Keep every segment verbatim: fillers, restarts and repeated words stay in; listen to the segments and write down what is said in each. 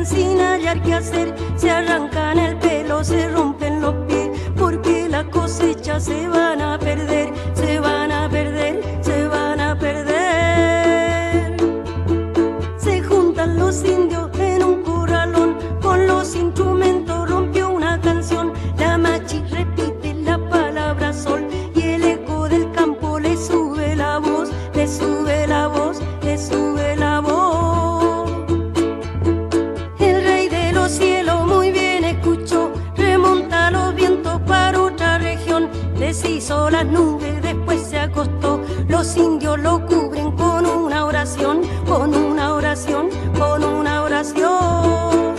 quedan sin hallar qué hacer, se arrancan el pelo, se rompen los pies, porque las cosechas se van a perder, se van a perder, se van a perder. Se juntan los indios en un corralón, con los instrumentos rompió una canción, la Machi repite la palabra sol, y el eco del campo le sube la voz, le sube la voz, le sube la voz. Deshizo las nubes, después se acostó. Los indios lo cubren con una oración, con una oración, con una oración.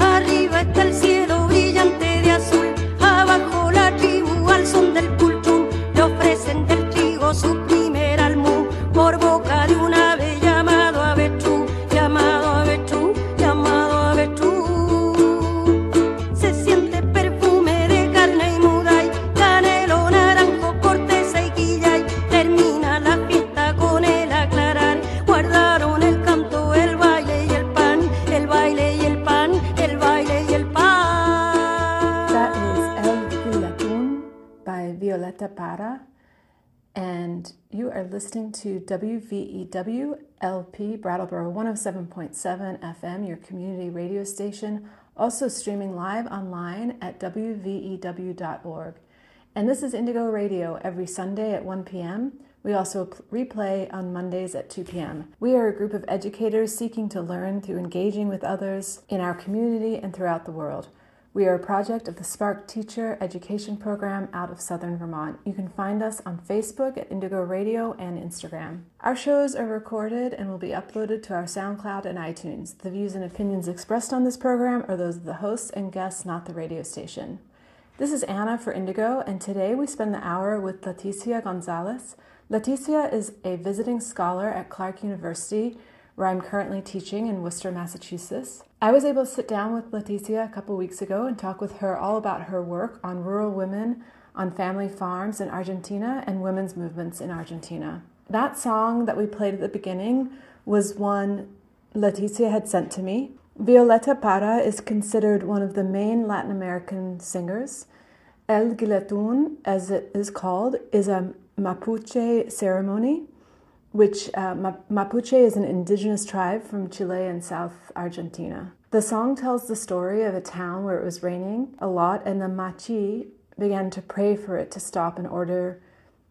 Arriba está el cielo brillante de azul, abajo la tribu al son del pulchón. Le ofrecen del trigo su primer almú, por boca de un ave llamado avestruz, llamado avestruz, llamado avestruz. Violeta Parra, and you are listening to W V E W L P Brattleboro one oh seven point seven F M, your community radio station, also streaming live online at W V E W dot org. And this is Indigo Radio every Sunday at one p.m. We also replay on Mondays at two p.m. We are a group of educators seeking to learn through engaging with others in our community and throughout the world. We are a project of the Spark Teacher Education Program out of Southern Vermont. You can find us on Facebook at Indigo Radio and Instagram. Our shows are recorded and will be uploaded to our SoundCloud and iTunes. The views and opinions expressed on this program are those of the hosts and guests, not the radio station. This is Anna for Indigo, and today we spend the hour with Leticia Gonzalez. Leticia is a visiting scholar at Clark University, where I'm currently teaching in Worcester, Massachusetts. I was able to sit down with Leticia a couple weeks ago and talk with her all about her work on rural women, on family farms in Argentina, and women's movements in Argentina. That song that we played at the beginning was one Leticia had sent to me. Violeta Parra is considered one of the main Latin American singers. El Guillatún, as it is called, is a Mapuche ceremony, which uh, Mapuche is an indigenous tribe from Chile and South Argentina. The song tells the story of a town where it was raining a lot, and the Machi began to pray for it to stop in order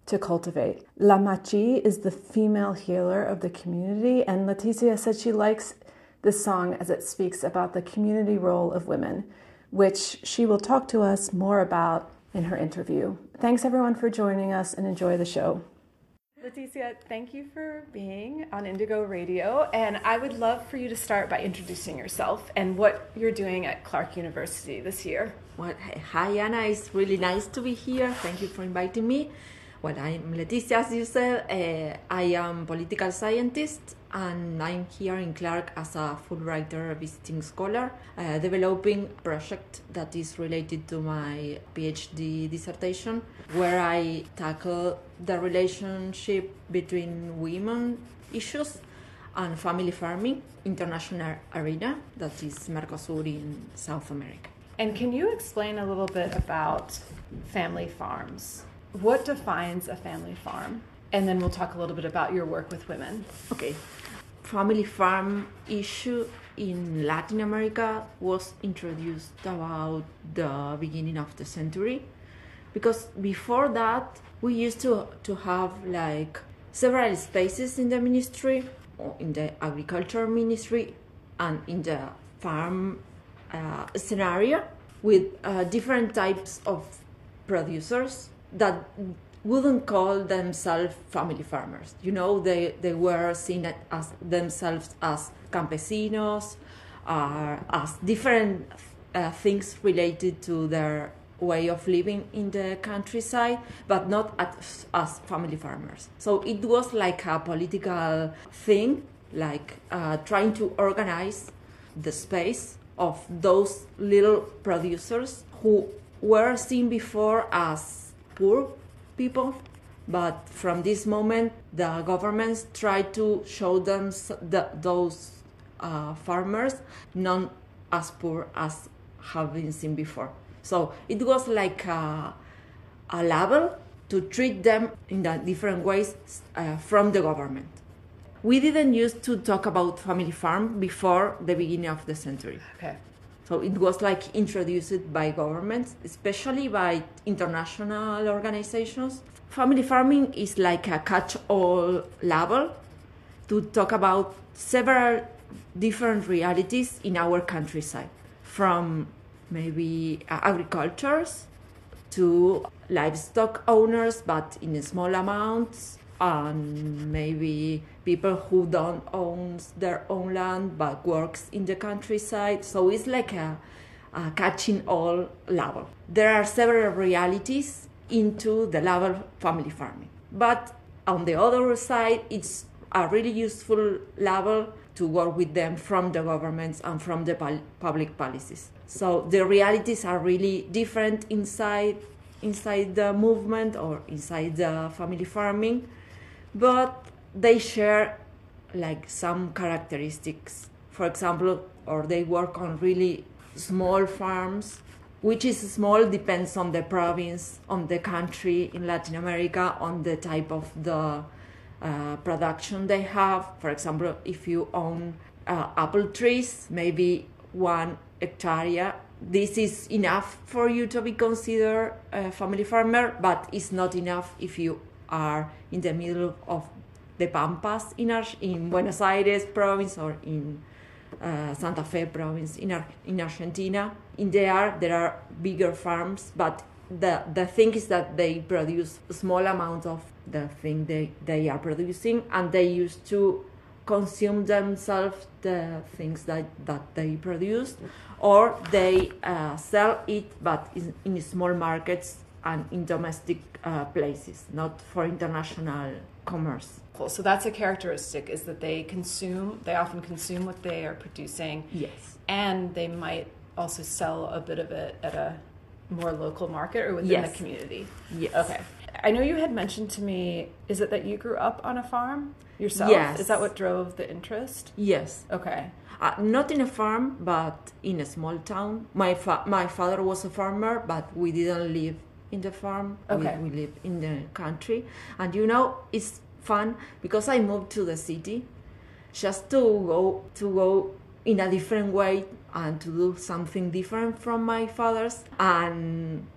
to cultivate. La Machi is the female healer of the community, and Leticia said she likes this song as it speaks about the community role of women, which she will talk to us more about in her interview. Thanks everyone for joining us, and enjoy the show. Leticia, thank you for being on Indigo Radio, and I would love for you to start by introducing yourself and what you're doing at Clark University this year. Well, hi Anna, it's really nice to be here. Thank you for inviting me. Well, I'm Leticia, as you said. Uh, I am political scientist, and I'm here in Clark as a Fulbrighter visiting scholar, uh, developing a project that is related to my PhD dissertation, where I tackle the relationship between women issues and family farming, international arena, that is Mercosur in South America. And can you explain a little bit about family farms? What defines a family farm? And then we'll talk a little bit about your work with women. Okay. Family farm issue in Latin America was introduced about the beginning of the century, because before that we used to, to have like several spaces in the ministry, or in the agriculture ministry and in the farm uh, scenario, with uh, different types of producers that wouldn't call themselves family farmers. You know, they, they were seen as themselves as campesinos, uh, as different uh, things related to their way of living in the countryside, but not as, as family farmers. So it was like a political thing, like uh, trying to organize the space of those little producers who were seen before as poor people, but from this moment the governments try to show them the, those uh, farmers, not as poor as have been seen before. So it was like a, a label to treat them in the different ways uh, from the government. We didn't used to talk about family farm before the beginning of the century. Okay. So it was like introduced by governments, especially by international organizations. Family farming is like a catch-all label to talk about several different realities in our countryside, from maybe agricultures to livestock owners, but in small amounts, and maybe people who don't own their own land but works in the countryside. So it's like a, a catching all label. There are several realities into the label family farming. But on the other side, it's a really useful label to work with them from the governments and from the pal- public policies. So the realities are really different inside inside the movement or inside the family farming, but they share like some characteristics. For example, or they work on really small farms, which is small depends on the province, on the country in Latin America, on the type of the uh, production they have. For example, if you own uh, apple trees, maybe one hectare, this is enough for you to be considered a family farmer, but it's not enough if you are in the middle of the Pampas in, Ar- in Buenos Aires province or in uh, Santa Fe province in, Ar- in Argentina. In there, there are bigger farms, but the, the thing is that they produce a small amount of the thing they, they are producing, and they used to consume themselves the things that, that they produce, or they uh, sell it, but in, in small markets and in domestic uh, places, not for international commerce. Cool. So that's a characteristic, is that they consume, they often consume what they are producing. Yes. And they might also sell a bit of it at a more local market or within yes. the community. Yes. Okay. I know you had mentioned to me, is it that you grew up on a farm yourself? Yes. Is that what drove the interest? Yes. Okay. Uh, not in a farm, but in a small town. My fa- my father was a farmer, but we didn't live in the farm. Okay. We, we lived in the country. And you know, it's fun because I moved to the city just to go to go in a different way and to do something different from my father's. And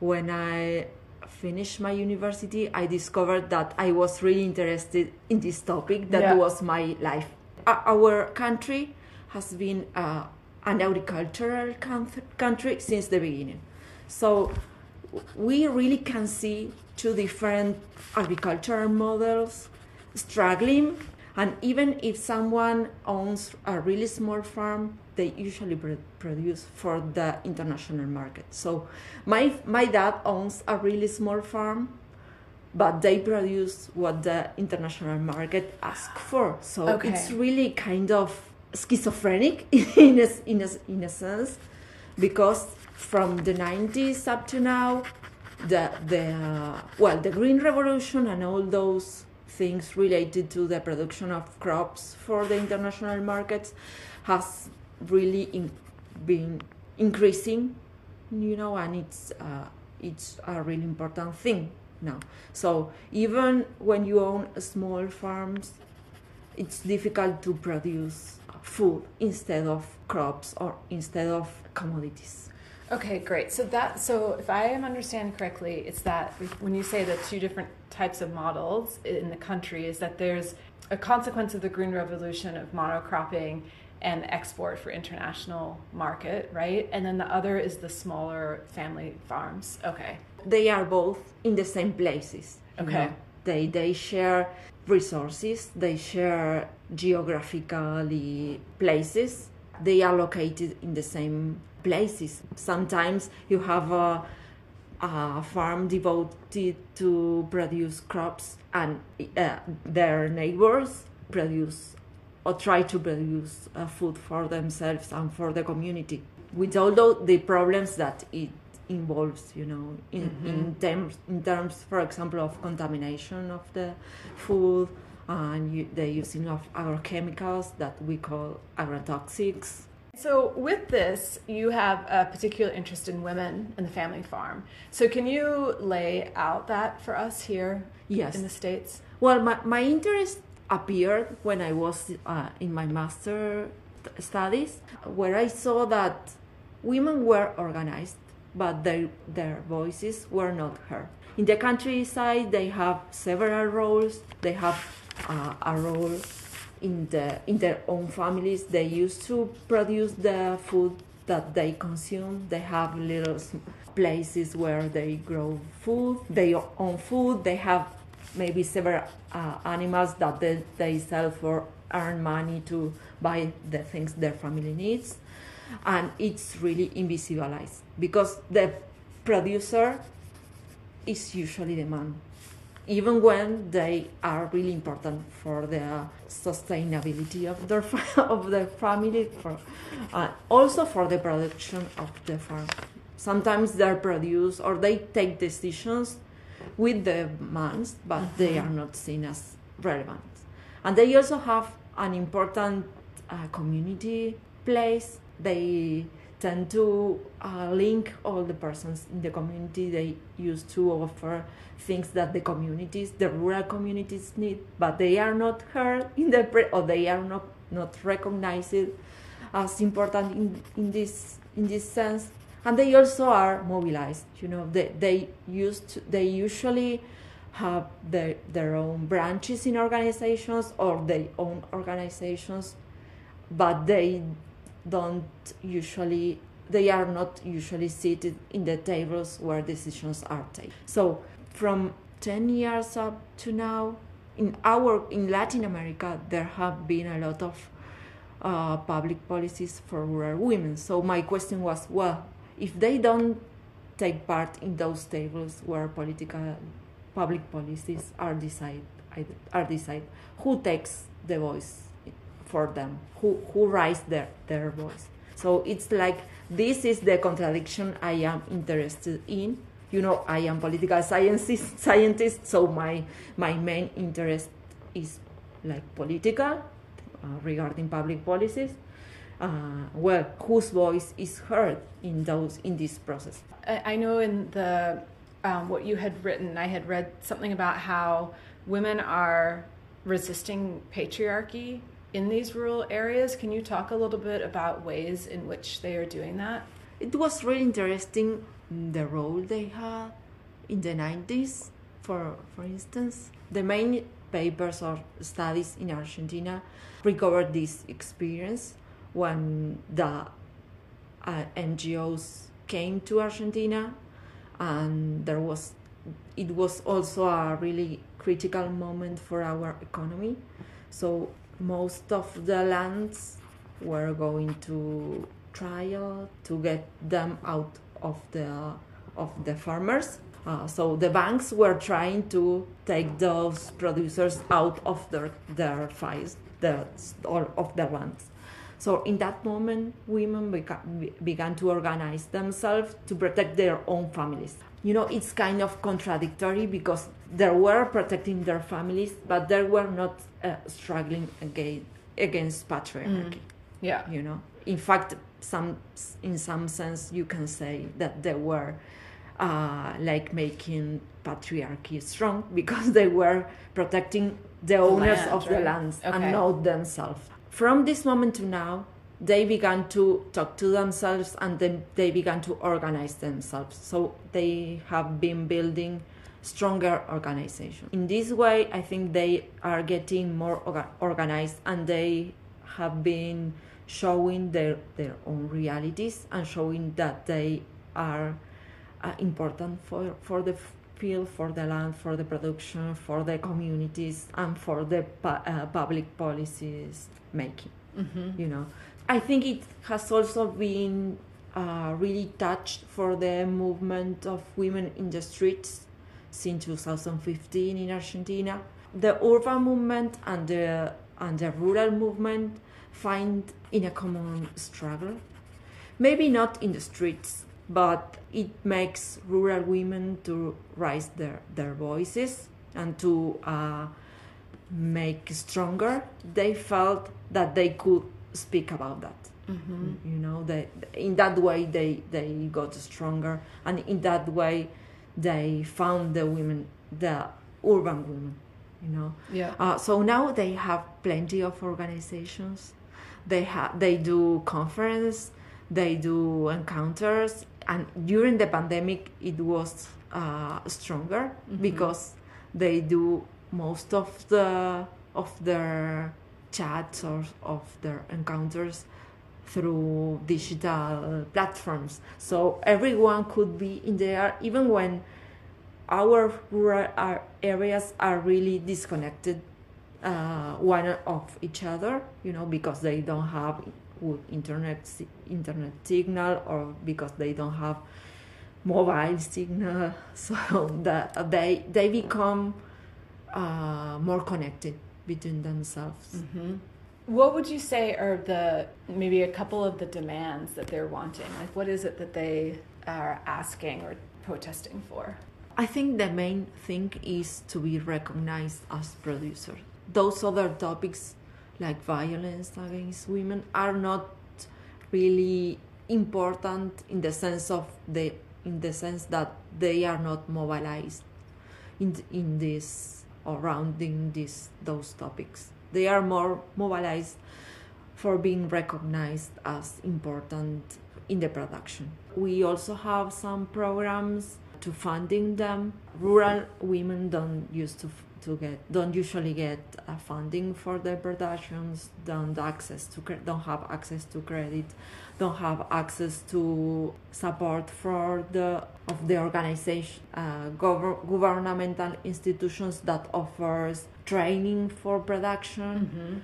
when I finished my university, I discovered that I was really interested in this topic that yeah. was my life. Our country has been uh, an agricultural country since the beginning. So we really can see two different agricultural models struggling, and even if someone owns a really small farm, they usually produce for the international market. So my my dad owns a really small farm, but they produce what the international market asks for. So okay. it's really kind of schizophrenic in a, in a, in a sense, because from the nineties up to now, the the uh, well, the Green Revolution and all those things related to the production of crops for the international markets has really in, been increasing, you know, and it's uh, it's a really important thing now. So even when you own small farms, it's difficult to produce food instead of crops or instead of commodities. Okay, great. So that so if I am understand correctly, it's that when you say the two different types of models in the country, is that there's a consequence of the Green Revolution of monocropping and export for international market, right? And then the other is the smaller family farms. Okay. They are both in the same places. Okay. You know? They they share resources, they share geographically places. They are located in the same places. Sometimes you have a, a farm devoted to produce crops, and uh, their neighbors produce or try to produce uh, food for themselves and for the community, with all the problems that it involves, you know, in, mm-hmm. in terms in terms, for example, of contamination of the food on the using of agrochemicals that we call agrotoxics. So with this, you have a particular interest in women and the family farm. So can you lay out that for us here yes. in the States? Well, my, my interest appeared when I was uh, in my master's studies, where I saw that women were organized, but their, their voices were not heard. In the countryside, they have several roles. They have uh, a role in the in their own families. They used to produce the food that they consume. They have little places where they grow food, their own food. They have maybe several uh, animals that they, they sell for earn money to buy the things their family needs. And it's really invisibilized because the producer is usually the man, even when they are really important for the sustainability of their of the family, for uh, also for the production of the farm. Sometimes they're produced or they take decisions with the mans, but mm-hmm. they are not seen as relevant. And they also have an important uh, community place. They tend to uh, link all the persons in the community. They used to offer things that the communities, the rural communities need, but they are not heard in the pre- or they are not, not recognized as important in, in this in this sense. And they also are mobilized. You know, they they used to, they usually have their their own branches in organizations or their own organizations, but they. don't usually, they are not usually seated in the tables where decisions are taken. So from ten years up to now, in our, in Latin America, there have been a lot of uh, public policies for rural women. So my question was, well, if they don't take part in those tables where political, public policies are decided, are decided, who takes the voice for them, who who raise their, their voice? So it's like, this is the contradiction I am interested in. You know, I am political scientist, scientist so my my main interest is like political, uh, regarding public policies. Uh, well, whose voice is heard in those in this process? I, I know in the um, what you had written, I had read something about how women are resisting patriarchy in these rural areas. Can you talk a little bit about ways in which they are doing that? It was really interesting, the role they had in the nineties, for for instance. The main papers or studies in Argentina recovered this experience when the uh, N G Os came to Argentina, and there was it was also a really critical moment for our economy. So most of the lands were going to trial to get them out of the of the farmers. Uh, so the banks were trying to take those producers out of their their fields, the or of their lands. So in that moment, women beca- began to organize themselves to protect their own families. You know, it's kind of contradictory because they were protecting their families, but they were not uh, struggling against, against patriarchy. Mm. Yeah. You know, in fact, some in some sense, you can say that they were uh, like making patriarchy strong because they were protecting the owners Land, of right? the lands okay. and not themselves. From this moment to now, they began to talk to themselves and then they began to organize themselves. So they have been building stronger organizations. In this way, I think they are getting more orga- organized and they have been showing their, their own realities and showing that they are uh, important for, for the field, for the land, for the production, for the communities, and for the pu- uh, public policies making. Mm-hmm. You know, I think it has also been uh, really touched for the movement of women in the streets since two thousand fifteen in Argentina. The urban movement and the and the rural movement find in a common struggle. Maybe not in the streets, but it makes rural women to raise their, their voices and to uh, make stronger, they felt that they could speak about that. Mm-hmm. You know, they, in that way they they got stronger, and in that way they found the women, the urban women, you know. Yeah. Uh, so now they have plenty of organizations. They have they do conferences, they do encounters, and during the pandemic it was uh, stronger mm-hmm. because they do most of the of their chats or of their encounters through digital platforms, so everyone could be in there, even when our rural our areas are really disconnected uh, one of each other, you know, because they don't have good internet internet signal, or because they don't have mobile signal, so that they they become uh, more connected between themselves. Mm-hmm. What would you say are the, maybe a couple of the demands that they're wanting? Like, what is it that they are asking or protesting for? I think the main thing is to be recognized as producers. Those other topics, like violence against women, are not really important in the sense of the, in the sense that they are not mobilized in in this, around in this those topics. They are more mobilized for being recognized as important in the production. We also have some programs to funding them. Rural women don't used to to get don't usually get uh, funding for their productions. Don't access to don't have access to credit. Don't have access to support for the of the organization uh, gov- governmental institutions that offers training for production. Mm-hmm.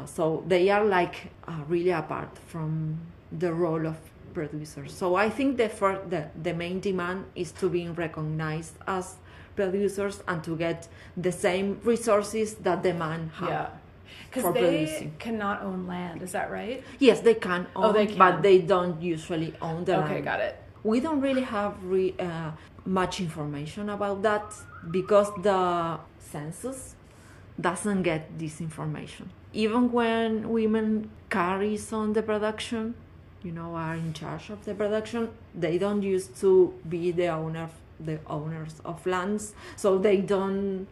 Uh, so they are like uh, really apart from the role of producers. So I think the, first, the the main demand is to be recognized as producers and to get the same resources that the man have. Yeah, because they producing. Cannot own land. Is that right? Yes, they can own, oh, they can. But they don't usually own the okay, land. Okay, got it. We don't really have re, uh, much information about that because the census doesn't get this information. Even when women carries on the production, you know, are in charge of the production, they don't used to be the owner, the owners of lands, so they don't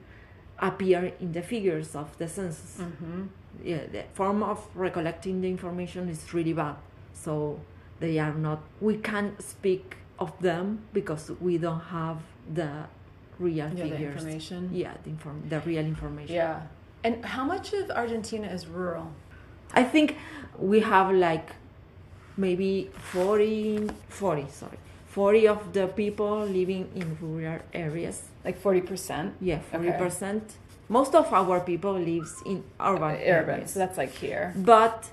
appear in the figures of the census. Mm-hmm. Yeah, the form of recollecting the information is really bad, so they are not. We can't speak of them because we don't have the real yeah, figures. The information. Yeah, the, inform- the real information. Yeah. And how much of Argentina is rural? I think we have like maybe forty, forty, sorry, forty of the people living in rural areas. Like forty percent? Yeah, forty percent. Okay. Most of our people lives in urban uh, areas. So that's like here. But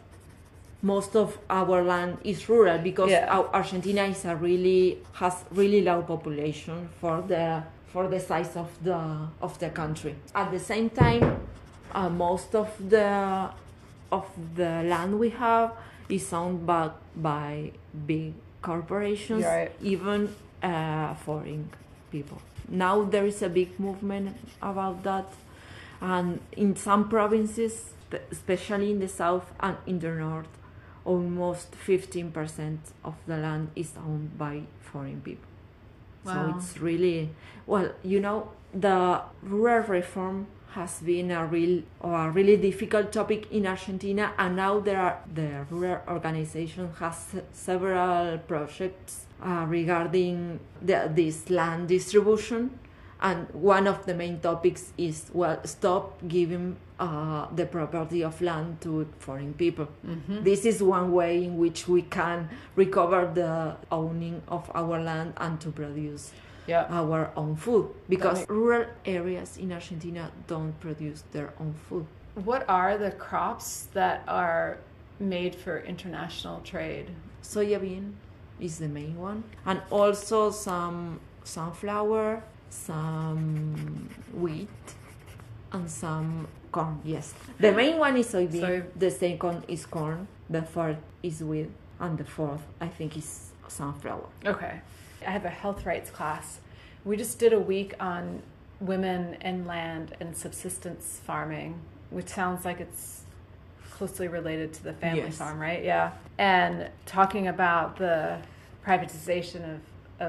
most of our land is rural because yeah. our Argentina is a really, has really low population for the for the size of the of the country. At the same time, uh, most of the of the land we have is owned by, by big corporations, right. even uh, foreign people. Now there is a big movement about that, and in some provinces, especially in the south and in the north, almost fifteen percent of the land is owned by foreign people. Wow. So it's really, well, you know, the rural reform has been a real or a really difficult topic in Argentina, and now there are the rural organization has several projects uh, regarding the, this land distribution, and one of the main topics is well stop giving uh, the property of land to foreign people. Mm-hmm. This is one way in which we can recover the owning of our land and to produce. Yeah. Our own food, because makes... rural areas in Argentina don't produce their own food. What are the crops that are made for international trade? Soybean is the main one, and also some sunflower, some wheat, and some corn. Yes, the main one is soybean. Soy... The second is corn. The third is wheat, and the fourth, I think, is sunflower. Okay. I have a health rights class. We just did a week on women and land and subsistence farming, which sounds like it's closely related to the family yes. farm, right? Yeah. And talking about the privatization of,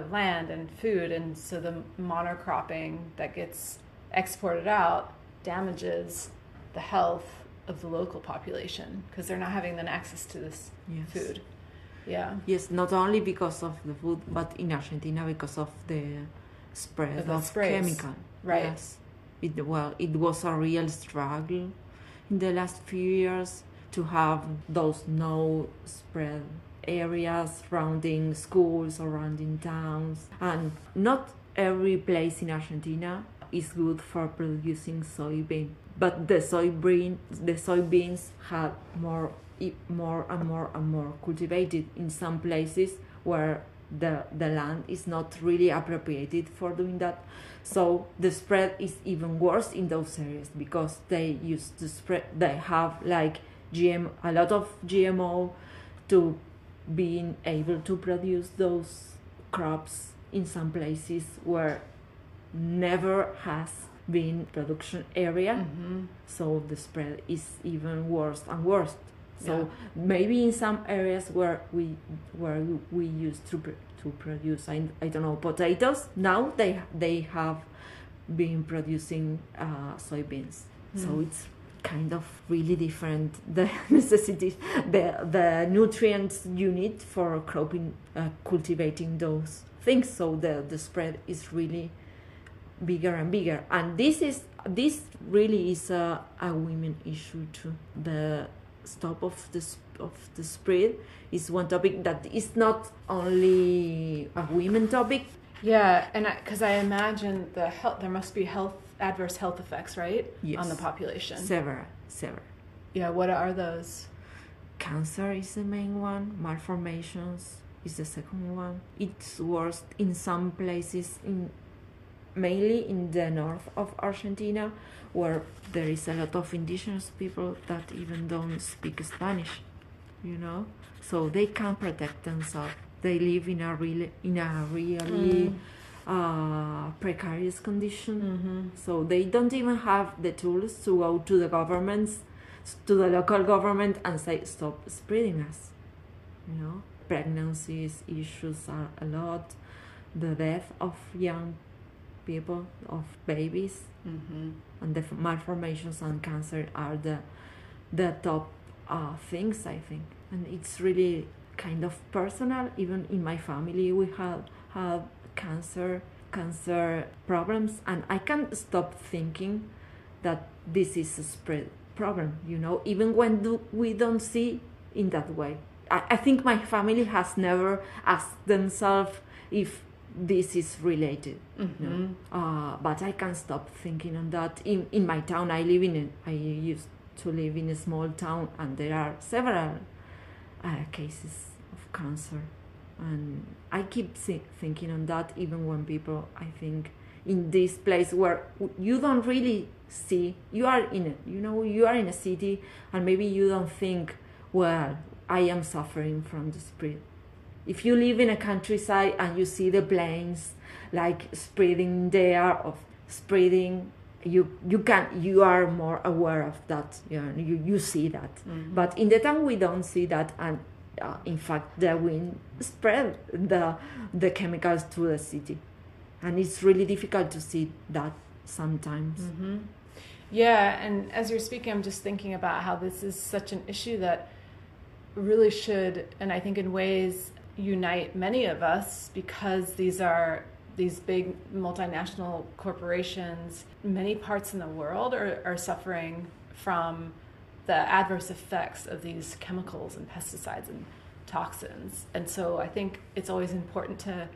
of land and food, and so the monocropping that gets exported out damages the health of the local population because they're not having then access to this yes. food. Yeah. Yes, not only because of the food, but in Argentina because of the spread of, the of chemical. Right. Yes. It, well, it was a real struggle in the last few years to have those no spread areas surrounding schools, surrounding towns, and not every place in Argentina is good for producing soybean. But the soybean, the soybeans had more, more and more and more cultivated in some places where the the land is not really appropriated for doing that. So the spread is even worse in those areas because they use the spread. They have like G M a lot of G M O to being able to produce those crops in some places where never has been production area. Mm-hmm. So the spread is even worse and worse. So yeah. maybe in some areas where we where we used to to produce I, I don't know potatoes, now they they have been producing uh, soybeans. Mm. So it's kind of really different, the necessities, the the nutrients you need for cropping, uh, cultivating those things. So the the spread is really bigger and bigger, and this is this really is a, a women issue too. The stop of the of the spread is one topic that is not only a women topic. Yeah, and because I, I imagine the health, there must be health adverse health effects, right? Yes. On the population. Several, several. Yeah, what are those? Cancer is the main one. Malformations is the second one. It's worse in some places in. Mainly in the north of Argentina, where there is a lot of indigenous people that even don't speak Spanish, you know, so they can't protect themselves. They live in a really in a really mm. uh, precarious condition. Mm-hmm. So they don't even have the tools to go to the governments, to the local government, and say stop spreading us. You know, pregnancies issues are a lot. The death of young people, of babies, mm-hmm. and the malformations and cancer are the the top uh, things, I think. And it's really kind of personal. Even in my family, we have have cancer cancer problems, and I can't stop thinking that this is a spread problem. You know, even when do, we don't see in that way. I, I think my family has never asked themselves if this is related. Mm-hmm. You know? uh, but I can't stop thinking on that. In in my town, I live in. I used to live in a small town, and there are several uh, cases of cancer, and I keep th- thinking on that. Even when people, I think, in this place where you don't really see, you are in it. You know, you are in a city, and maybe you don't think, well, I am suffering from the spread. If you live in a countryside and you see the planes like spreading there of spreading, you you can you are more aware of that. You know, you, you see that, mm-hmm. but in the town we don't see that, and uh, in fact the wind spread the the chemicals to the city, and it's really difficult to see that sometimes. Mm-hmm. Yeah, and as you're speaking, I'm just thinking about how this is such an issue that really should, and I think in ways, unite many of us, because these are these big multinational corporations. Many parts in the world are, are suffering from the adverse effects of these chemicals and pesticides and toxins. And so I think it's always important to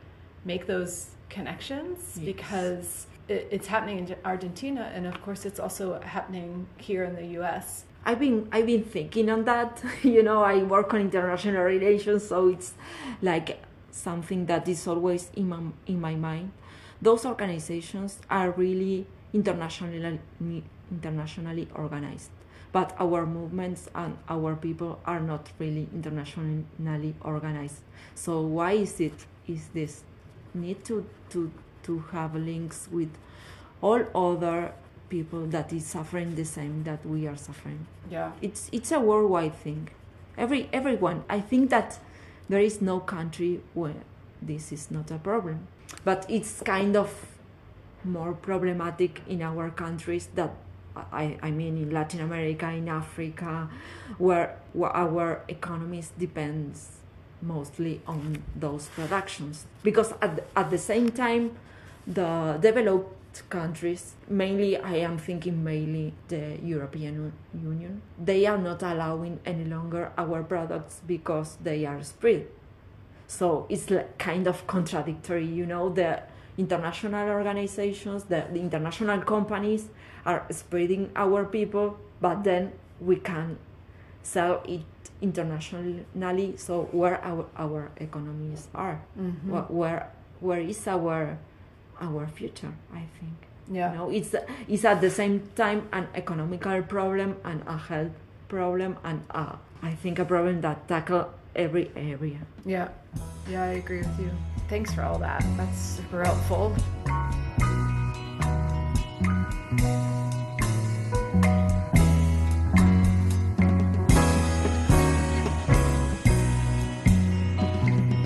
make those connections. Yes. Because it, it's happening in Argentina, and of course it's also happening here in the U S I've been I've been thinking on that. You know, I work on international relations, so it's like something that is always in my, in my mind. Those organizations are really internationally internationally organized, but our movements and our people are not really internationally organized. So why is it is this need to to to have links with all other people that is suffering the same that we are suffering. Yeah, it's it's a worldwide thing. Every everyone. I think that there is no country where this is not a problem, but it's kind of more problematic in our countries that. I, I mean, in Latin America, in Africa, where, where our economies depends mostly on those productions. Because at, at the same time, the developed countries, mainly I am thinking mainly the European Union, they are not allowing any longer our products because they are spread. So it's like kind of contradictory, you know, the international organizations, the, the international companies are spreading our people, but then we can sell it internationally. So where our, our economies are, mm-hmm. where, where where is our our future? I think. Yeah. You know, it's it's at the same time an economical problem and a health problem and a, I think a problem that tackle every area. Yeah. Yeah, I agree with you. Thanks for all that. That's super helpful.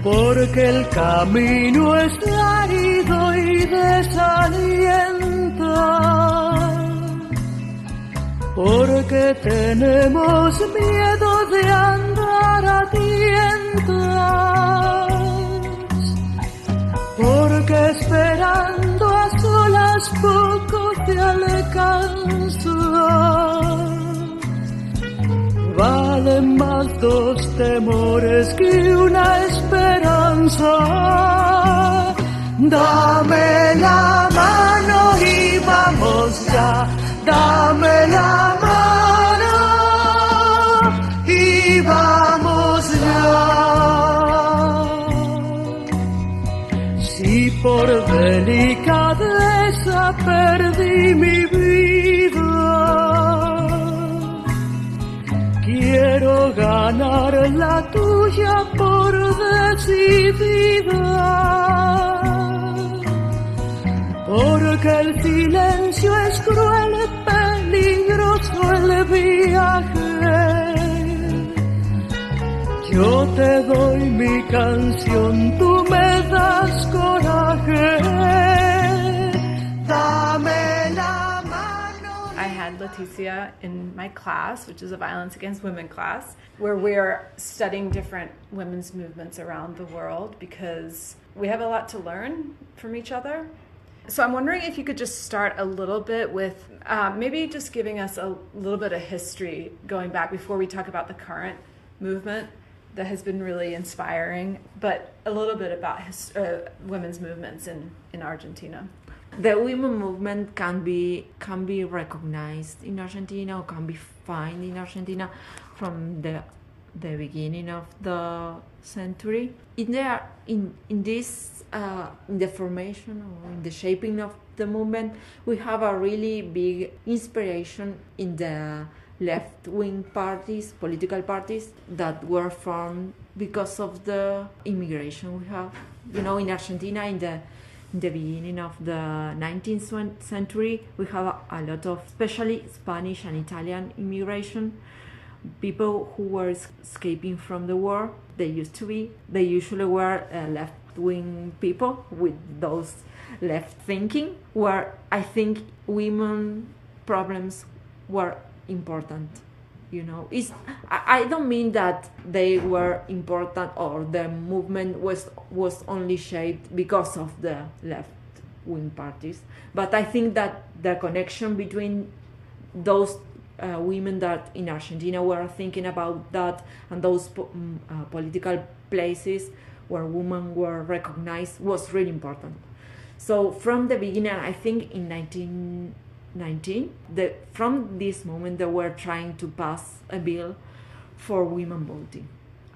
Porque el camino es árido y desalienta, porque tenemos miedo de andar a tientas, porque esperando a solas poco te alcanza. Valen más dos temores que una esperanza. Dame la mano y vamos ya. Dame la mano y vamos ya. Si por delicadeza perdí mi vida, quiero ganar la tuya por decidida, porque el silencio es cruel, peligroso el viaje. Yo te doy mi canción, tú me das coraje. Dame la. Leticia in my class, which is a violence against women class, where we're studying different women's movements around the world because we have a lot to learn from each other. So I'm wondering if you could just start a little bit with uh, maybe just giving us a little bit of history going back before we talk about the current movement that has been really inspiring, but a little bit about his, uh, women's movements in, in Argentina. The women movement can be can be recognized in Argentina or can be found in Argentina from the the beginning of the century. In there, in in this uh, in the formation or in the shaping of the movement, we have a really big inspiration in the left-wing parties, political parties that were formed because of the immigration we have. You know, in Argentina, in the In the beginning of the nineteenth century, we have a lot of, especially Spanish and Italian immigration, people who were escaping from the war. They used to be. They usually were uh, left-wing people with those left thinking, where I think women problems were important. You know, it's, I don't mean that they were important or the movement was was only shaped because of the left-wing parties, but I think that the connection between those uh, women that in Argentina were thinking about that and those po- uh, political places where women were recognized was really important. So from the beginning, I think in nineteen nineteen The, from this moment they were trying to pass a bill for women voting,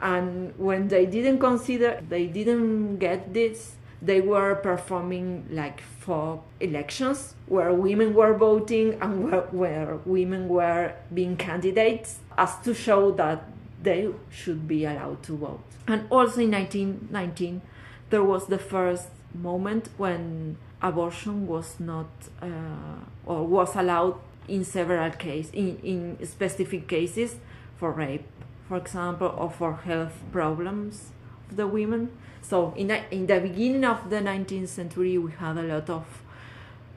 and when they didn't consider, they didn't get this, they were performing like four elections where women were voting and where, where women were being candidates as to show that they should be allowed to vote. And also in nineteen nineteen there was the first moment when abortion was not uh, or was allowed in several cases, in, in specific cases for rape, for example, or for health problems of the women. So in the, in the beginning of the nineteenth century, we had a lot of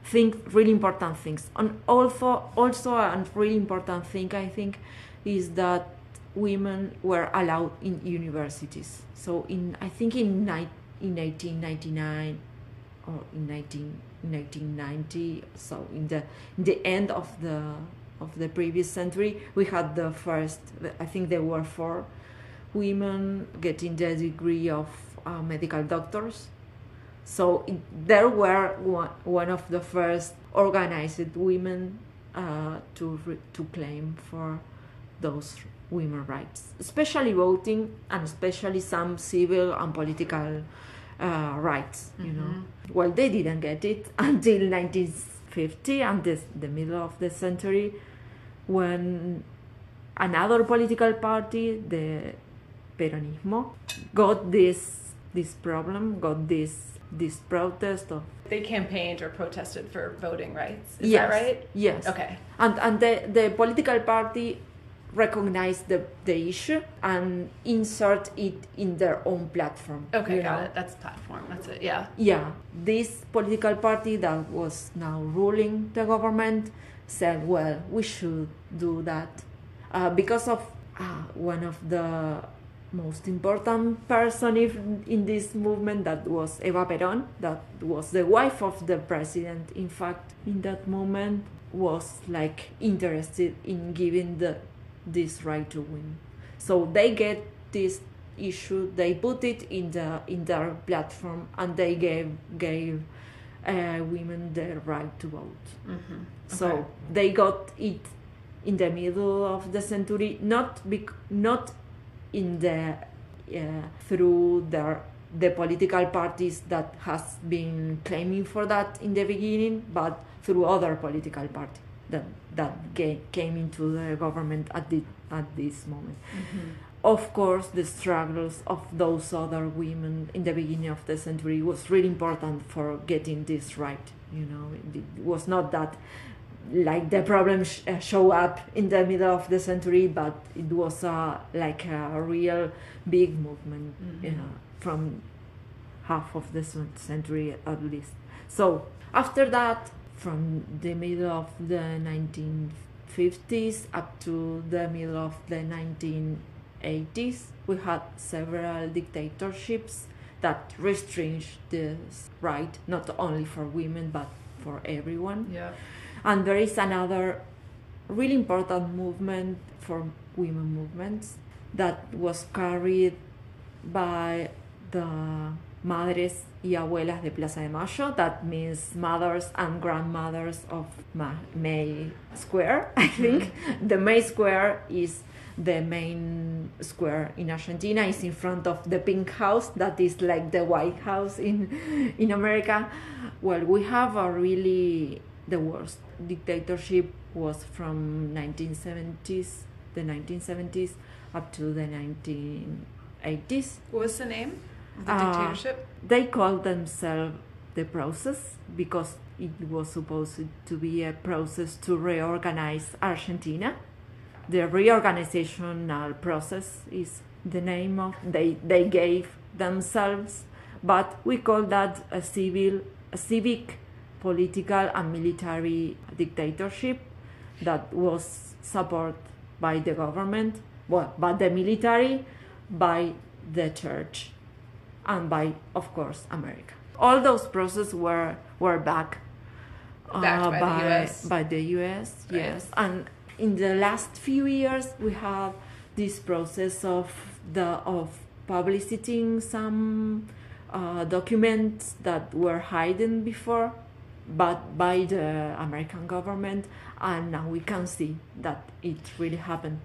things, really important things. And also, also a really important thing, I think, is that women were allowed in universities. So in, I think in, ni in eighteen ninety-nine or in nineteen ninety, so in the, in the end of the, of the previous century, we had the first, I think there were four women getting the degree of uh, medical doctors. So it, there were one, one of the first organized women uh, to, re, to claim for those women's rights, especially voting and especially some civil and political uh, rights, you mm-hmm. know. Well, they didn't get it until nineteen fifty and this, the middle of the century, when another political party, the Peronismo, got this this problem, got this this protest of. They campaigned or protested for voting rights. Is yes. that right? Yes. Okay. And and the, the political party recognized the, the issue and insert it in their own platform. Okay, got know? it. That's platform. That's it. Yeah. Yeah. This political party that was now ruling the government said, well, we should do that. Uh, because of uh, one of the most important person if, in this movement, that was Eva Perón, that was the wife of the president, in fact, in that moment, was like interested in giving the this right to win. So they get this issue, they put it in the in their platform, and they gave gave uh, women the right to vote. Mm-hmm. Okay. So they got it in the middle of the century, not bec not in the uh, through the the political parties that has been claiming for that in the beginning, but through other political parties that that came into the government at the, at this moment. Mm-hmm. Of course, the struggles of those other women in the beginning of the century was really important for getting this right. You know, it was not that like the problem sh show up in the middle of the century, but it was uh, like a real big movement. Mm-hmm. uh, from half of the century at least. So after that, from the middle of the nineteen fifties up to the middle of the nineteen eighties, we had several dictatorships that restrict this right, not only for women, but for everyone. Yeah. And there is another really important movement for women movements that was carried by the Madres y Abuelas de Plaza de Mayo, that means mothers and grandmothers of May Square, I think. Mm-hmm. The May Square is the main square in Argentina, is in front of the Pink House, that is like the White House in, in America. Well, we have a really, the worst dictatorship was from nineteen seventies, the nineteen seventies up to the nineteen eighties. What was the name? The dictatorship? Uh, they called themselves the process because it was supposed to be a process to reorganize Argentina. The reorganizational process is the name of they they gave themselves, but we call that a civil, a civic, political and military dictatorship that was supported by the government, well, by the military, by the church, and by, of course, America. All those processes were were backed, uh, backed by, by the U S. By the U S, right. Yes. And in the last few years, we have this process of the of publicizing some uh, documents that were hidden before, but by the American government, and now we can see that it really happened.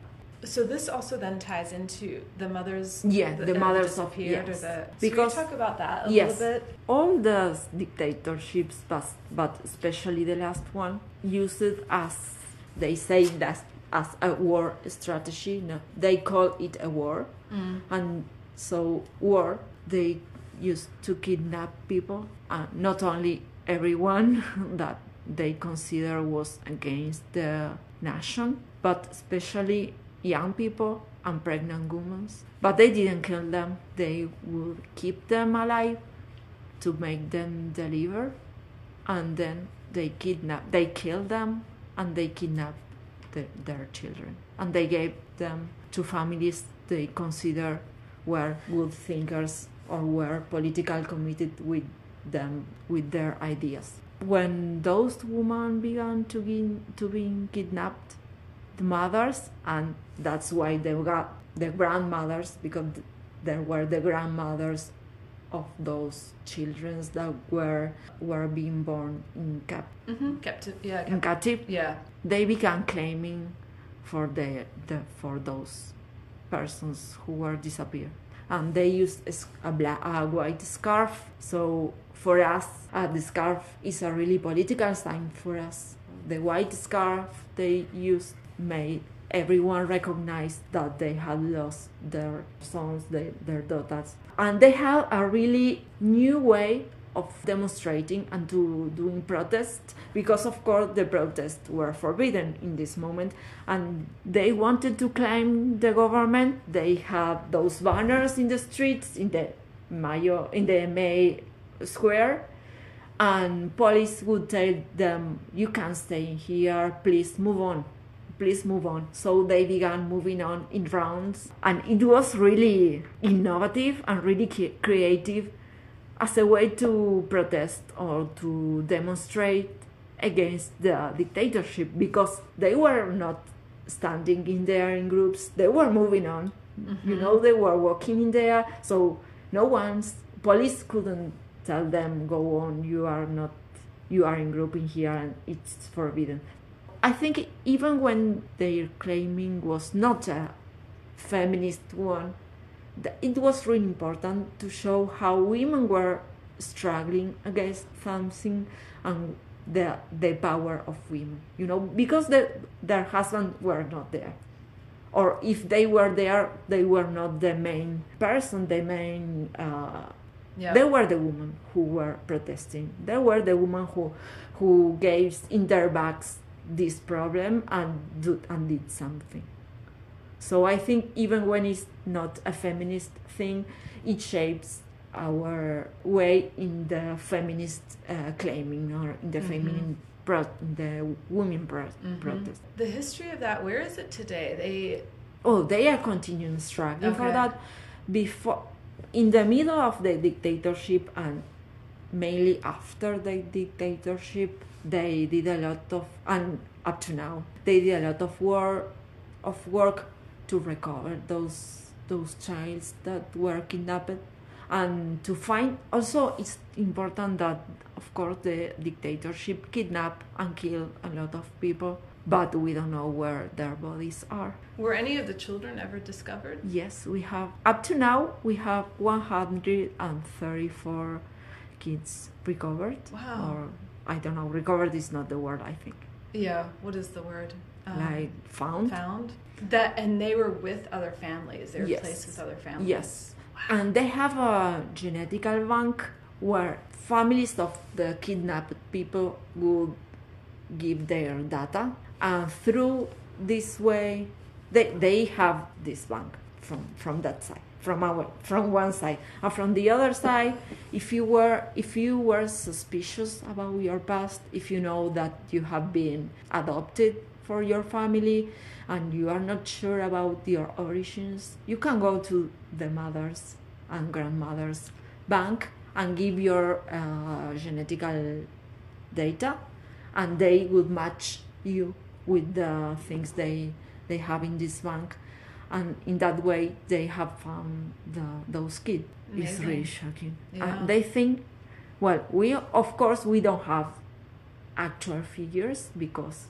So this also then ties into the mothers. Yeah, the, the mothers of here. Yes. So because can you talk about that a yes, little bit. All the dictatorships, but but especially the last one, used it as they say that as a war strategy. No, they call it a war, mm. and so war they used to kidnap people, uh, not only everyone that they consider was against the nation, but especially young people and pregnant women. But they didn't kill them. They would keep them alive to make them deliver, and then they kidnapped, they killed them, and they kidnapped the, their children, and they gave them to families they consider were good thinkers or were politically committed with them, with their ideas. When those women began to be, to being kidnapped, the mothers, and that's why they got the grandmothers, because there were the grandmothers of those children that were were being born in cap mm-hmm. captive, yeah, cap- in captive, yeah. They began claiming for the, the for those persons who were disappeared, and they used a, a, black, a white scarf. So for us, uh, the scarf is a really political sign for us. The white scarf they used made everyone recognized that they had lost their sons, their, their daughters. And they have a really new way of demonstrating and to doing protests, because of course the protests were forbidden in this moment, and they wanted to claim the government. They had those banners in the streets, in the Mayo, in the May Square, and police would tell them, "You can't stay here, please move on. Please move on." So they began moving on in rounds, and it was really innovative and really creative as a way to protest or to demonstrate against the dictatorship, because they were not standing in there in groups, they were moving on, mm-hmm. you know, they were walking in there, so no one's, police couldn't tell them, "Go on, you are not, you are in group in here and it's forbidden." I think even when their claiming was not a feminist one, it was really important to show how women were struggling against something and the the power of women, you know, because the, their husbands were not there. Or if they were there, they were not the main person, the main... Uh, Yeah. They were the women who were protesting. They were the women who who gave in their backs this problem and do, and did something. So I think even when it's not a feminist thing, it shapes our way in the feminist uh, claiming or in the mm-hmm. feminine pro- the women pro- mm-hmm. protest. The history of that, where is it today? They oh they are continuing struggling okay. for that. Before, in the middle of the dictatorship and mainly after the dictatorship, they did a lot of, and up to now, they did a lot of work, of work to recover those those child that were kidnapped, and to find. Also, it's important that, of course, the dictatorship kidnapped and killed a lot of people, but we don't know where their bodies are. Were any of the children ever discovered? Yes, we have. Up to now, we have one hundred thirty-four kids recovered. Wow. Or, I don't know, recovered is not the word, I think. Yeah, what is the word? Um, like found. Found. That, and they were with other families. They were yes. placed with other families. Yes. Wow. And they have a genetical bank where families of the kidnapped people would give their data, and through this way, they they have this bank from from that side, from our from one side, and from the other side. If you were if you were suspicious about your past, if you know that you have been adopted for your family, and you are not sure about your origins, you can go to the mother's and grandmother's bank and give your uh, genetical data, and they would match you with the things they they have in this bank, and in that way they have found the, those kids. Maybe. It's really shocking. Yeah. And they think, well, we of course we don't have actual figures because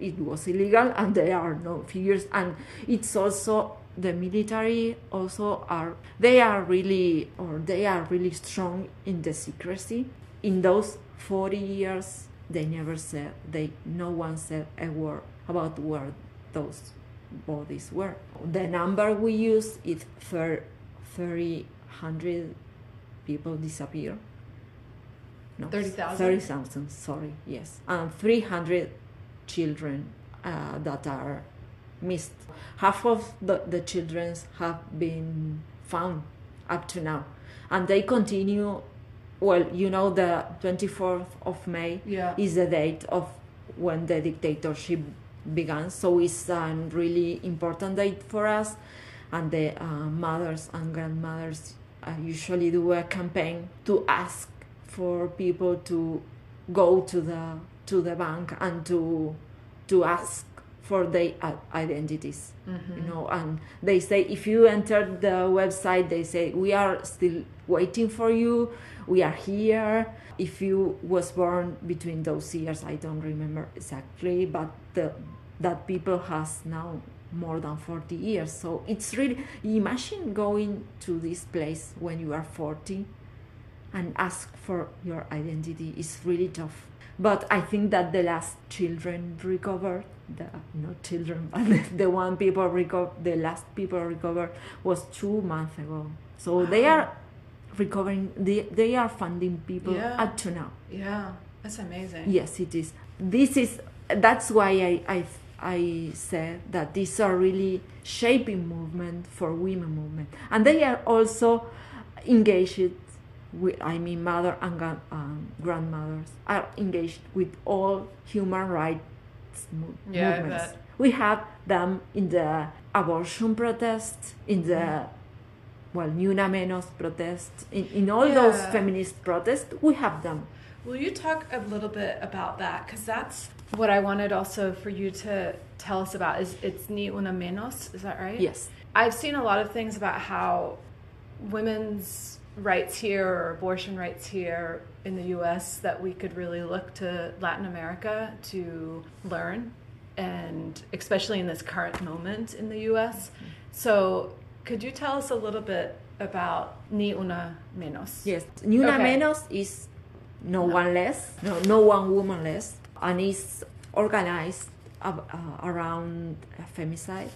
it was illegal and there are no figures, and it's also the military also are they are really or they are really strong in the secrecy. In those forty years, they never said, they no one said a word about where those bodies were. The number we use is three hundred people disappear. no, thirty thousand? thirty thousand, sorry, yes. And three hundred children uh, that are missed. Half of the, the children have been found up to now. And they continue, well, you know, the twenty-fourth of May yeah. is the date of when the dictatorship began. So it's a um, really important date for us. And the uh, mothers and grandmothers uh, usually do a campaign to ask for people to go to the to the bank and to to ask for their identities, mm-hmm. you know. And they say, if you enter the website, they say, we are still waiting for you, we are here. If you was born between those years, I don't remember exactly, but the, that people has now more than forty years. So it's really, imagine going to this place when you are forty and ask for your identity. It's really tough. But I think that the last children recovered, the not children, but the, the one people reco- the last people recovered was two months ago. So wow. they are recovering. They they are funding people yeah. up to now. Yeah, that's amazing. Yes, it is. This is that's why I I I said that these are really shaping movement for women movement, and they are also engaged. With, I mean, mother and gran- um, grandmothers are engaged with all human rights mo- yeah, movements. We have them in the abortion protest, in the, mm. well, Ni Una Menos protest, in, in all yeah. those feminist protests, we have them. Will you talk a little bit about that? Because that's what I wanted also for you to tell us about. Is it's Ni Una Menos, is that right? Yes. I've seen a lot of things about how women's rights here or abortion rights here in the U S that we could really look to Latin America to learn, and especially in this current moment in the U S. Mm-hmm. So could you tell us a little bit about Ni Una Menos? Yes, Ni Una okay. Menos is no, no one less, no, no one woman less, and is organized ab- uh, around femicide.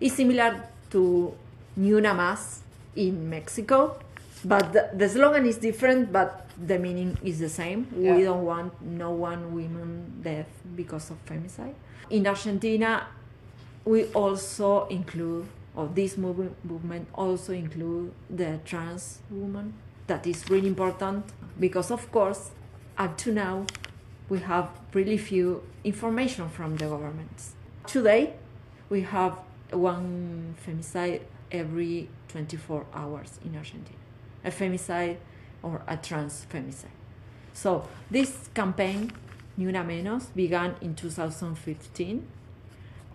It's similar to Ni Una Más in Mexico. But the, the slogan is different, but the meaning is the same. Yeah. We don't want no one woman death because of femicide. In Argentina, we also include, or this move, movement also include the trans woman. That is really important because, of course, up to now, we have really few information from the governments. Today, we have one femicide every twenty-four hours in Argentina. A femicide or a trans femicide. So this campaign, Ni Una Menos, began in two thousand fifteen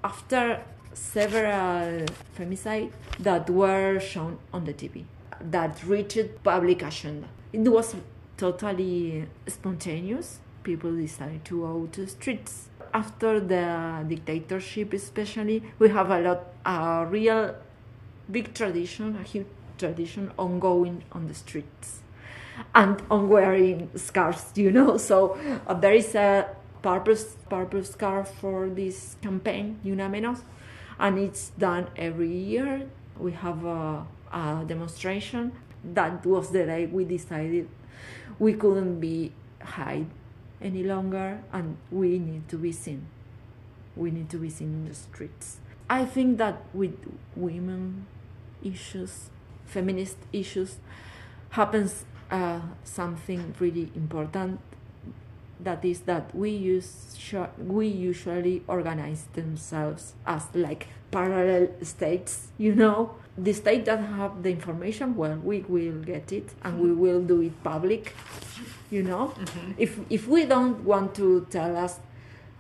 after several femicides that were shown on the T V, that reached public agenda. It was totally spontaneous. People decided to go to the streets. After the dictatorship especially, we have a lot, a real big tradition, a huge tradition on going on the streets and on wearing scarves, you know. So uh, there is a purple, purple scarf for this campaign, Ni Una Menos, and it's done every year. We have a, a demonstration. That was the day we decided we couldn't be hide any longer and we need to be seen. We need to be seen in the streets. I think that with women issues, feminist issues, happens uh, something really important, that is that we use sh- we usually organize themselves as like parallel states, you know. The state that have the information, well, we will get it and we will do it public, you know. Mm-hmm. If if we don't want to tell us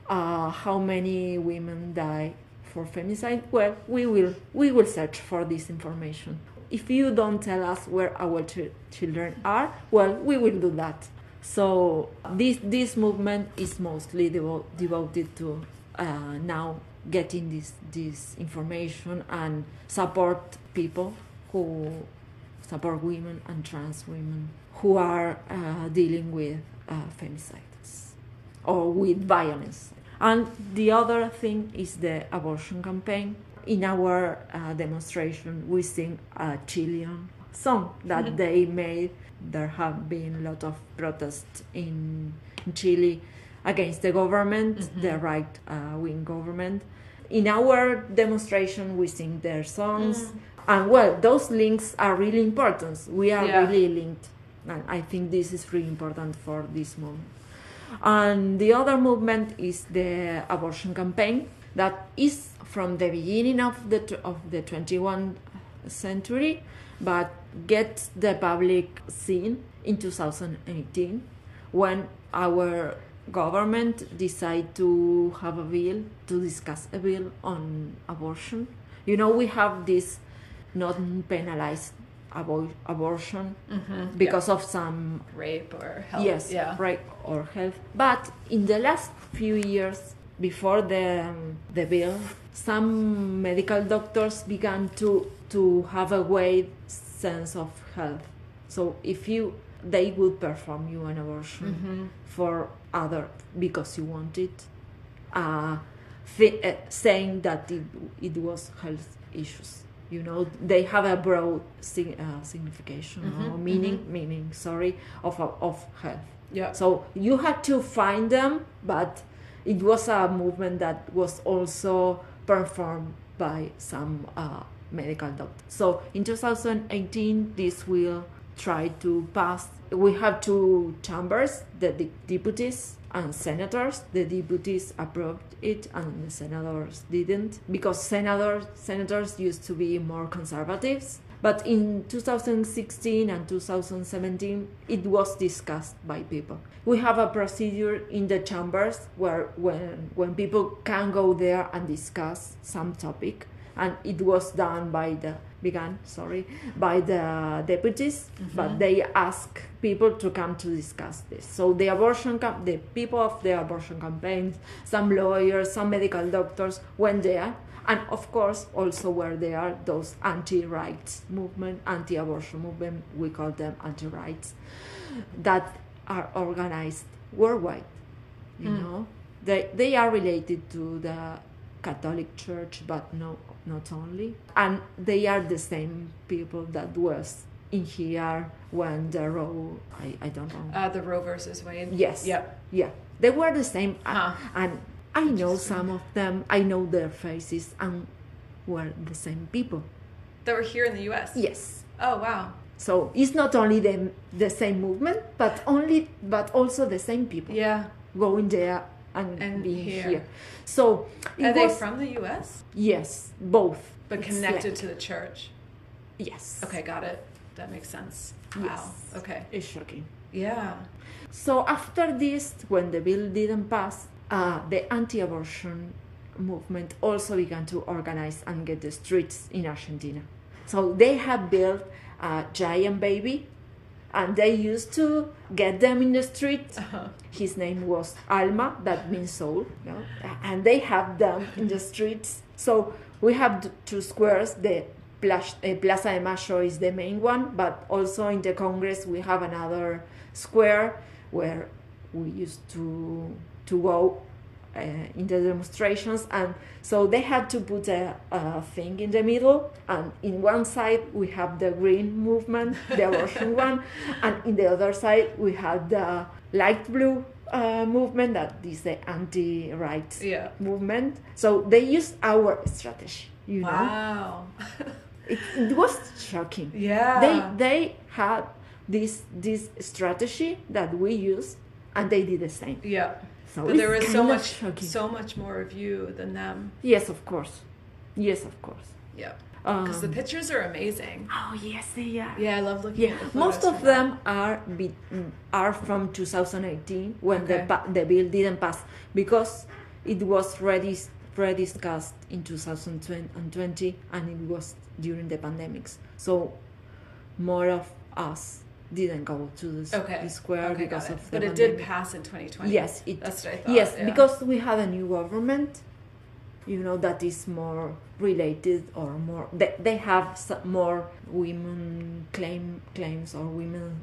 uh, how many women die for femicide, well, we will we will search for this information. If you don't tell us where our ch- children are, well, we will do that. So this this movement is mostly devo- devoted to uh, now getting this this information and support people who support women and trans women who are uh, dealing with uh, femicides or with violence. And the other thing is the abortion campaign. In our uh, demonstration, we sing a Chilean song that mm-hmm. they made. There have been a lot of protests in Chile against the government, mm-hmm. the right-wing uh, government. In our demonstration, we sing their songs. Mm. And, well, those links are really important. We are yeah. really linked. And I think this is really important for this moment. And the other movement is the abortion campaign that is from the beginning of the of the twenty-first century, but gets the public seen in two thousand eighteen when our government decided to have a bill, to discuss a bill on abortion. You know, we have this non-penalized Abo- abortion mm-hmm. because yeah. of some rape or health. Yes, yeah. rape or health. But in the last few years, before the um, the bill, some medical doctors began to to have a wide sense of health. So if you, they would perform you an abortion mm-hmm. for other because you want it, uh, th- uh, saying that it it was health issues. You know, they have a broad sig- uh, signification mm-hmm, or meaning, mm-hmm. meaning, sorry, of of health. Yeah. So you had to find them, but it was a movement that was also performed by some uh, medical doctors. So in two thousand eighteen, this will try to pass. We have two chambers, the de- deputies and senators. The deputies approved it and the senators didn't, because senators senators used to be more conservatives. But in two thousand sixteen and two thousand seventeen, it was discussed by people. We have a procedure in the chambers where when when people can go there and discuss some topic, and it was done by the began sorry by the deputies, mm-hmm. but they ask people to come to discuss this. So the abortion camp, the people of the abortion campaigns, some lawyers, some medical doctors went there, and of course also were there those anti-rights movement, anti-abortion movement. We call them anti-rights that are organized worldwide. You mm. know, they they are related to the Catholic Church, but no, not only. And they are the same people that was in here when the Roe, I, I don't know. Uh, the Roe versus Wade. Yes. Yep. Yeah. They were the same. Huh. And I know some of them. I know their faces and were the same people. That were here in the U S? Yes. Oh, wow. So it's not only the, the same movement, but only, but also the same people. Yeah. Going there. And, and being here. here. So Are they was, from the U S? Yes, both. But it's connected like, to the church? Yes. Okay, got it. That makes sense. Wow. Yes. Okay. It's shocking. Yeah. So after this, when the bill didn't pass, uh, the anti-abortion movement also began to organize and get the streets in Argentina. So they have built a giant baby. And they used to get them in the street. Uh-huh. His name was Alma, that means soul. You know? And they have them in the streets. So we have two squares. The Plaza de Mayo is the main one, but also in the Congress we have another square where we used to to go uh, in the demonstrations. And so they had to put a, a thing in the middle, and in one side we have the green movement, the abortion one, and in the other side we had the light blue uh, movement, that is the anti-rights yeah. movement. So they used our strategy, you wow. know. it, it was shocking. Yeah. They they had this this strategy that we used, and they did the same. Yeah. So but there was so much, shocking. so much more of you than them. Yes, of course. Yes, of course. Yeah, because um, the pictures are amazing. Oh yes, they are. Yeah, I love looking. Yeah, at the photos. Most of them are be, are from two thousand eighteen when okay. the the bill didn't pass, because it was already pre-discussed in two thousand twenty, and it was during the pandemics. So more of us didn't go to the okay. square okay, because of the but pandemic. It did pass in twenty twenty. Yes, it, that's what I thought. Yes, yeah. Because we have a new government, you know, that is more related or more they, they have some more women claim claims or women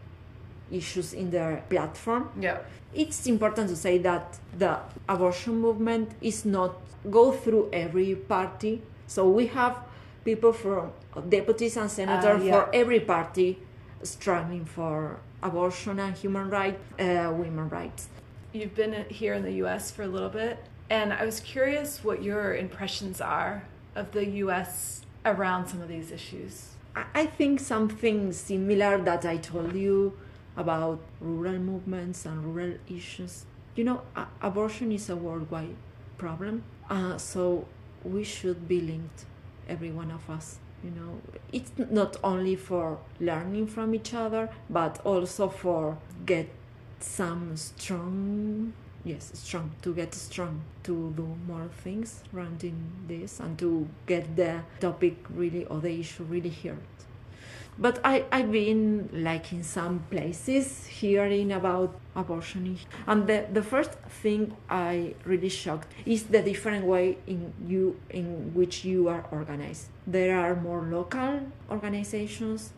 issues in their platform. Yeah, it's important to say that the abortion movement is not go through every party. So we have people from deputies and senators uh, yeah. for every party struggling for abortion and human rights, uh, women rights. You've been here in the U S for a little bit, and I was curious what your impressions are of the U S around some of these issues. I think something similar that I told you about rural movements and rural issues. You know, abortion is a worldwide problem, uh, so we should be linked, every one of us. You know, it's not only for learning from each other, but also for get some strong, yes, strong, to get strong, to do more things around in this and to get the topic really, or the issue really heard. But I, I've been, like, in some places hearing about abortion. And the, the first thing I really shocked is the different way in you in which you are organized. There are more local organizations,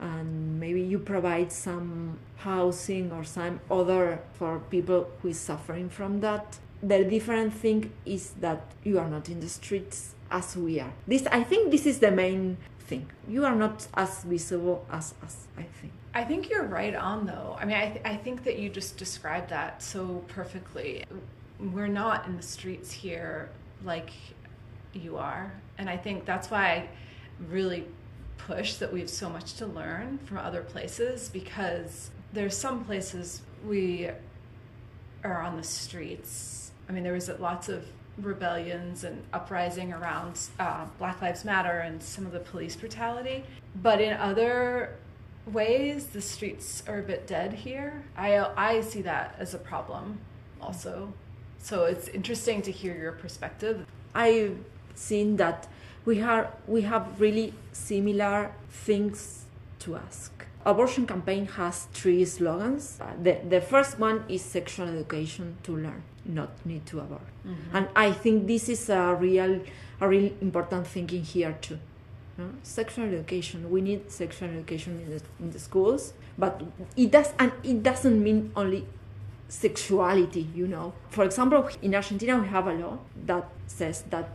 and maybe you provide some housing or some other for people who is suffering from that. The different thing is that you are not in the streets as we are. This, I think this is the main thing. You are not as visible as us, I think. I think you're right on, though. I mean, I, th- I think that you just described that so perfectly. We're not in the streets here like you are. And I think that's why I really push that we have so much to learn from other places, because there's some places we are on the streets. I mean, there was lots of rebellions and uprising around uh, Black Lives Matter and some of the police brutality. But in other ways, the streets are a bit dead here. I, I see that as a problem also. So it's interesting to hear your perspective. I've seen that we, are, we have really similar things to ask. Abortion campaign has three slogans. The, the first one is sexual education to learn, not need to abort. Mm-hmm. And I think this is a real, a real important thing in here too. Uh, sexual education, we need sexual education in the, in the schools, but it does, and it doesn't mean only sexuality, you know. For example, in Argentina we have a law that says that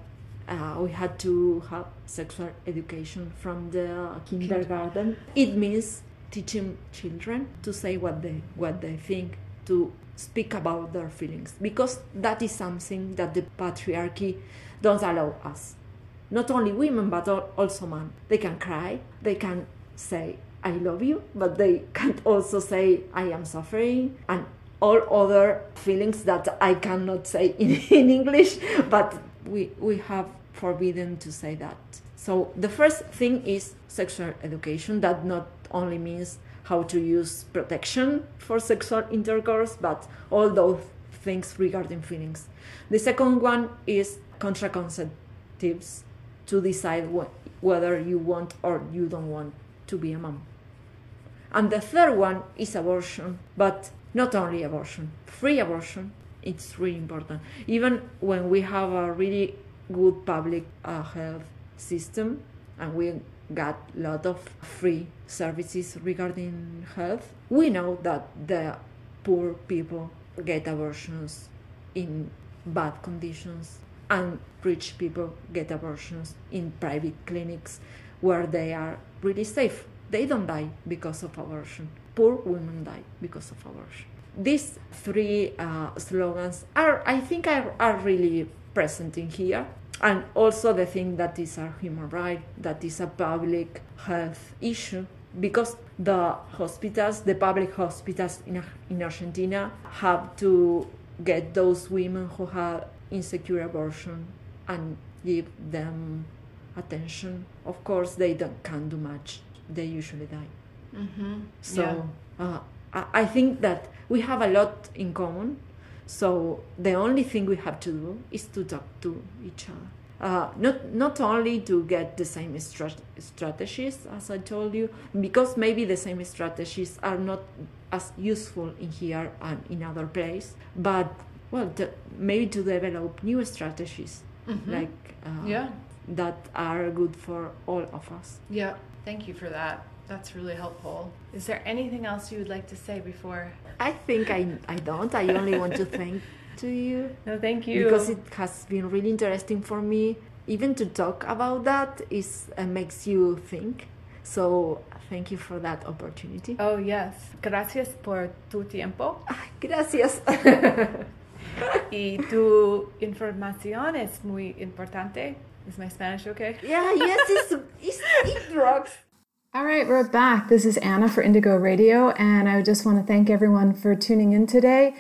Uh, we had to have sexual education from the kindergarten. It means teaching children to say what they what they think, to speak about their feelings, because that is something that the patriarchy doesn't allow us. Not only women, but also men. They can cry, they can say I love you, but they can't also say I am suffering and all other feelings that I cannot say in, in English, but We, we have forbidden to say that. So the first thing is sexual education. That not only means how to use protection for sexual intercourse, but all those things regarding feelings. The second one is contraceptives, to decide what, whether you want or you don't want to be a mom. And the third one is abortion, but not only abortion, free abortion. It's really important. Even when we have a really good public uh, health system and we got a lot of free services regarding health, we know that the poor people get abortions in bad conditions and rich people get abortions in private clinics where they are really safe. They don't die because of abortion. Poor women die because of abortion. These three uh, slogans are, I think, are, are really present in here. And also the thing that is a human right, that is a public health issue, because the hospitals, the public hospitals in, in Argentina have to get those women who have insecure abortion and give them attention. Of course, they don't, can't do much. They usually die. Mm-hmm. So yeah. uh, I think that we have a lot in common, so the only thing we have to do is to talk to each other. Uh, not not only to get the same strat- strategies, as I told you, because maybe the same strategies are not as useful in here and in other places, but, well, to, maybe to develop new strategies, mm-hmm. like uh, yeah. that are good for all of us. Yeah, thank you for that. That's really helpful. Is there anything else you would like to say before? I think I I don't. I only want to thank to you. No, thank you. Because it has been really interesting for me. even to talk about that is uh, makes you think. So thank you for that opportunity. Oh, yes. Gracias por tu tiempo. Gracias. Y tu información es muy importante. Is my Spanish okay? Yeah, yes, it's, it's, it rocks. All right, we're back. This is Anna for Indigo Radio, and I just want to thank everyone for tuning in today.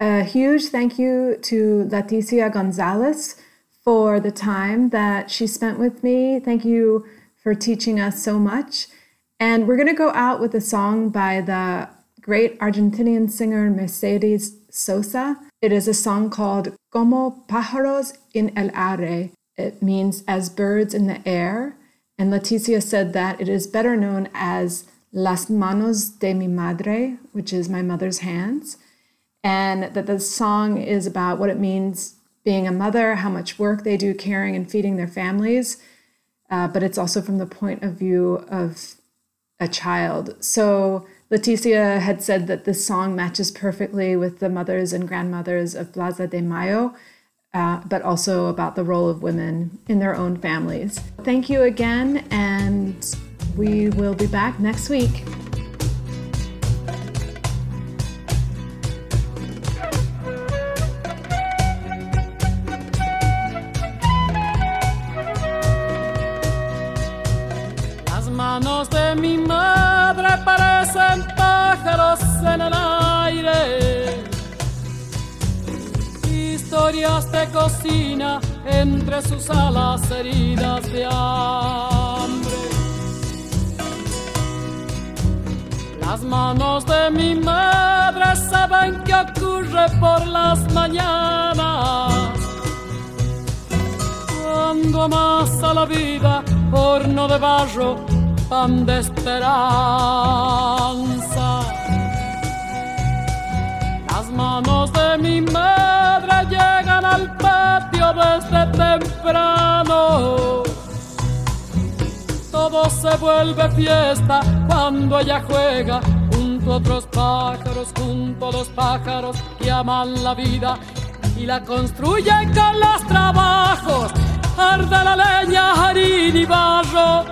A huge thank you to Leticia Gonzalez for the time that she spent with me. Thank you for teaching us so much. And we're going to go out with a song by the great Argentinian singer Mercedes Sosa. It is a song called Como Pájaros in el Aire. It means as birds in the air. And Leticia said that it is better known as Las Manos de mi Madre, which is my mother's hands. And that the song is about what it means being a mother, how much work they do caring and feeding their families. Uh, but it's also from the point of view of a child. So Leticia had said that this song matches perfectly with the mothers and grandmothers of Plaza de Mayo, Uh, but also about the role of women in their own families. Thank you again, and we will be back next week. Las manos de mi madre parecen pájaros en el aire. Historias de cocina entre sus alas heridas de hambre. Las manos de mi madre saben qué ocurre por las mañanas, cuando amasa la vida, horno de barro, pan de esperanza. Las manos de mi madre llegan al patio desde temprano. Todo se vuelve fiesta cuando ella juega junto a otros pájaros, junto a los pájaros que aman la vida y la construyen con los trabajos. Arde la leña, harina y barro,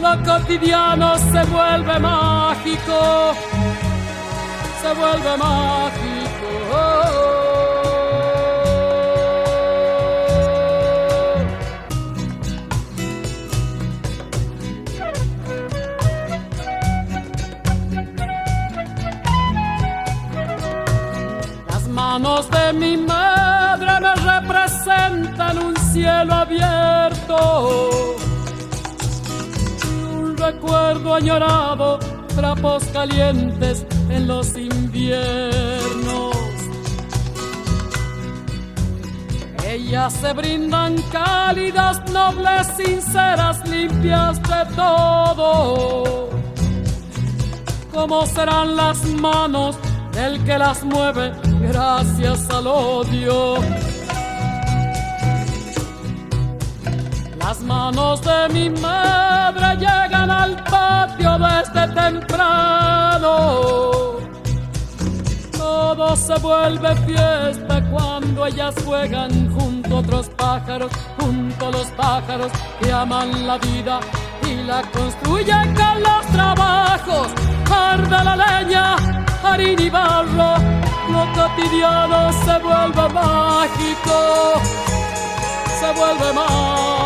lo cotidiano se vuelve mágico, se vuelve mágico. Las manos de mi madre me representan un cielo abierto, un recuerdo añorado, trapos calientes en los inviernos. Ellas se brindan cálidas, nobles, sinceras, limpias de todo. ¿Cómo serán las manos del que las mueve gracias al odio? Las manos de mi madre llegan al patio desde temprano. Todo se vuelve fiesta cuando ellas juegan junto a otros pájaros, junto a los pájaros que aman la vida y la construyen con los trabajos. Arde la leña, harina y barro, lo cotidiano se vuelve mágico, se vuelve mágico.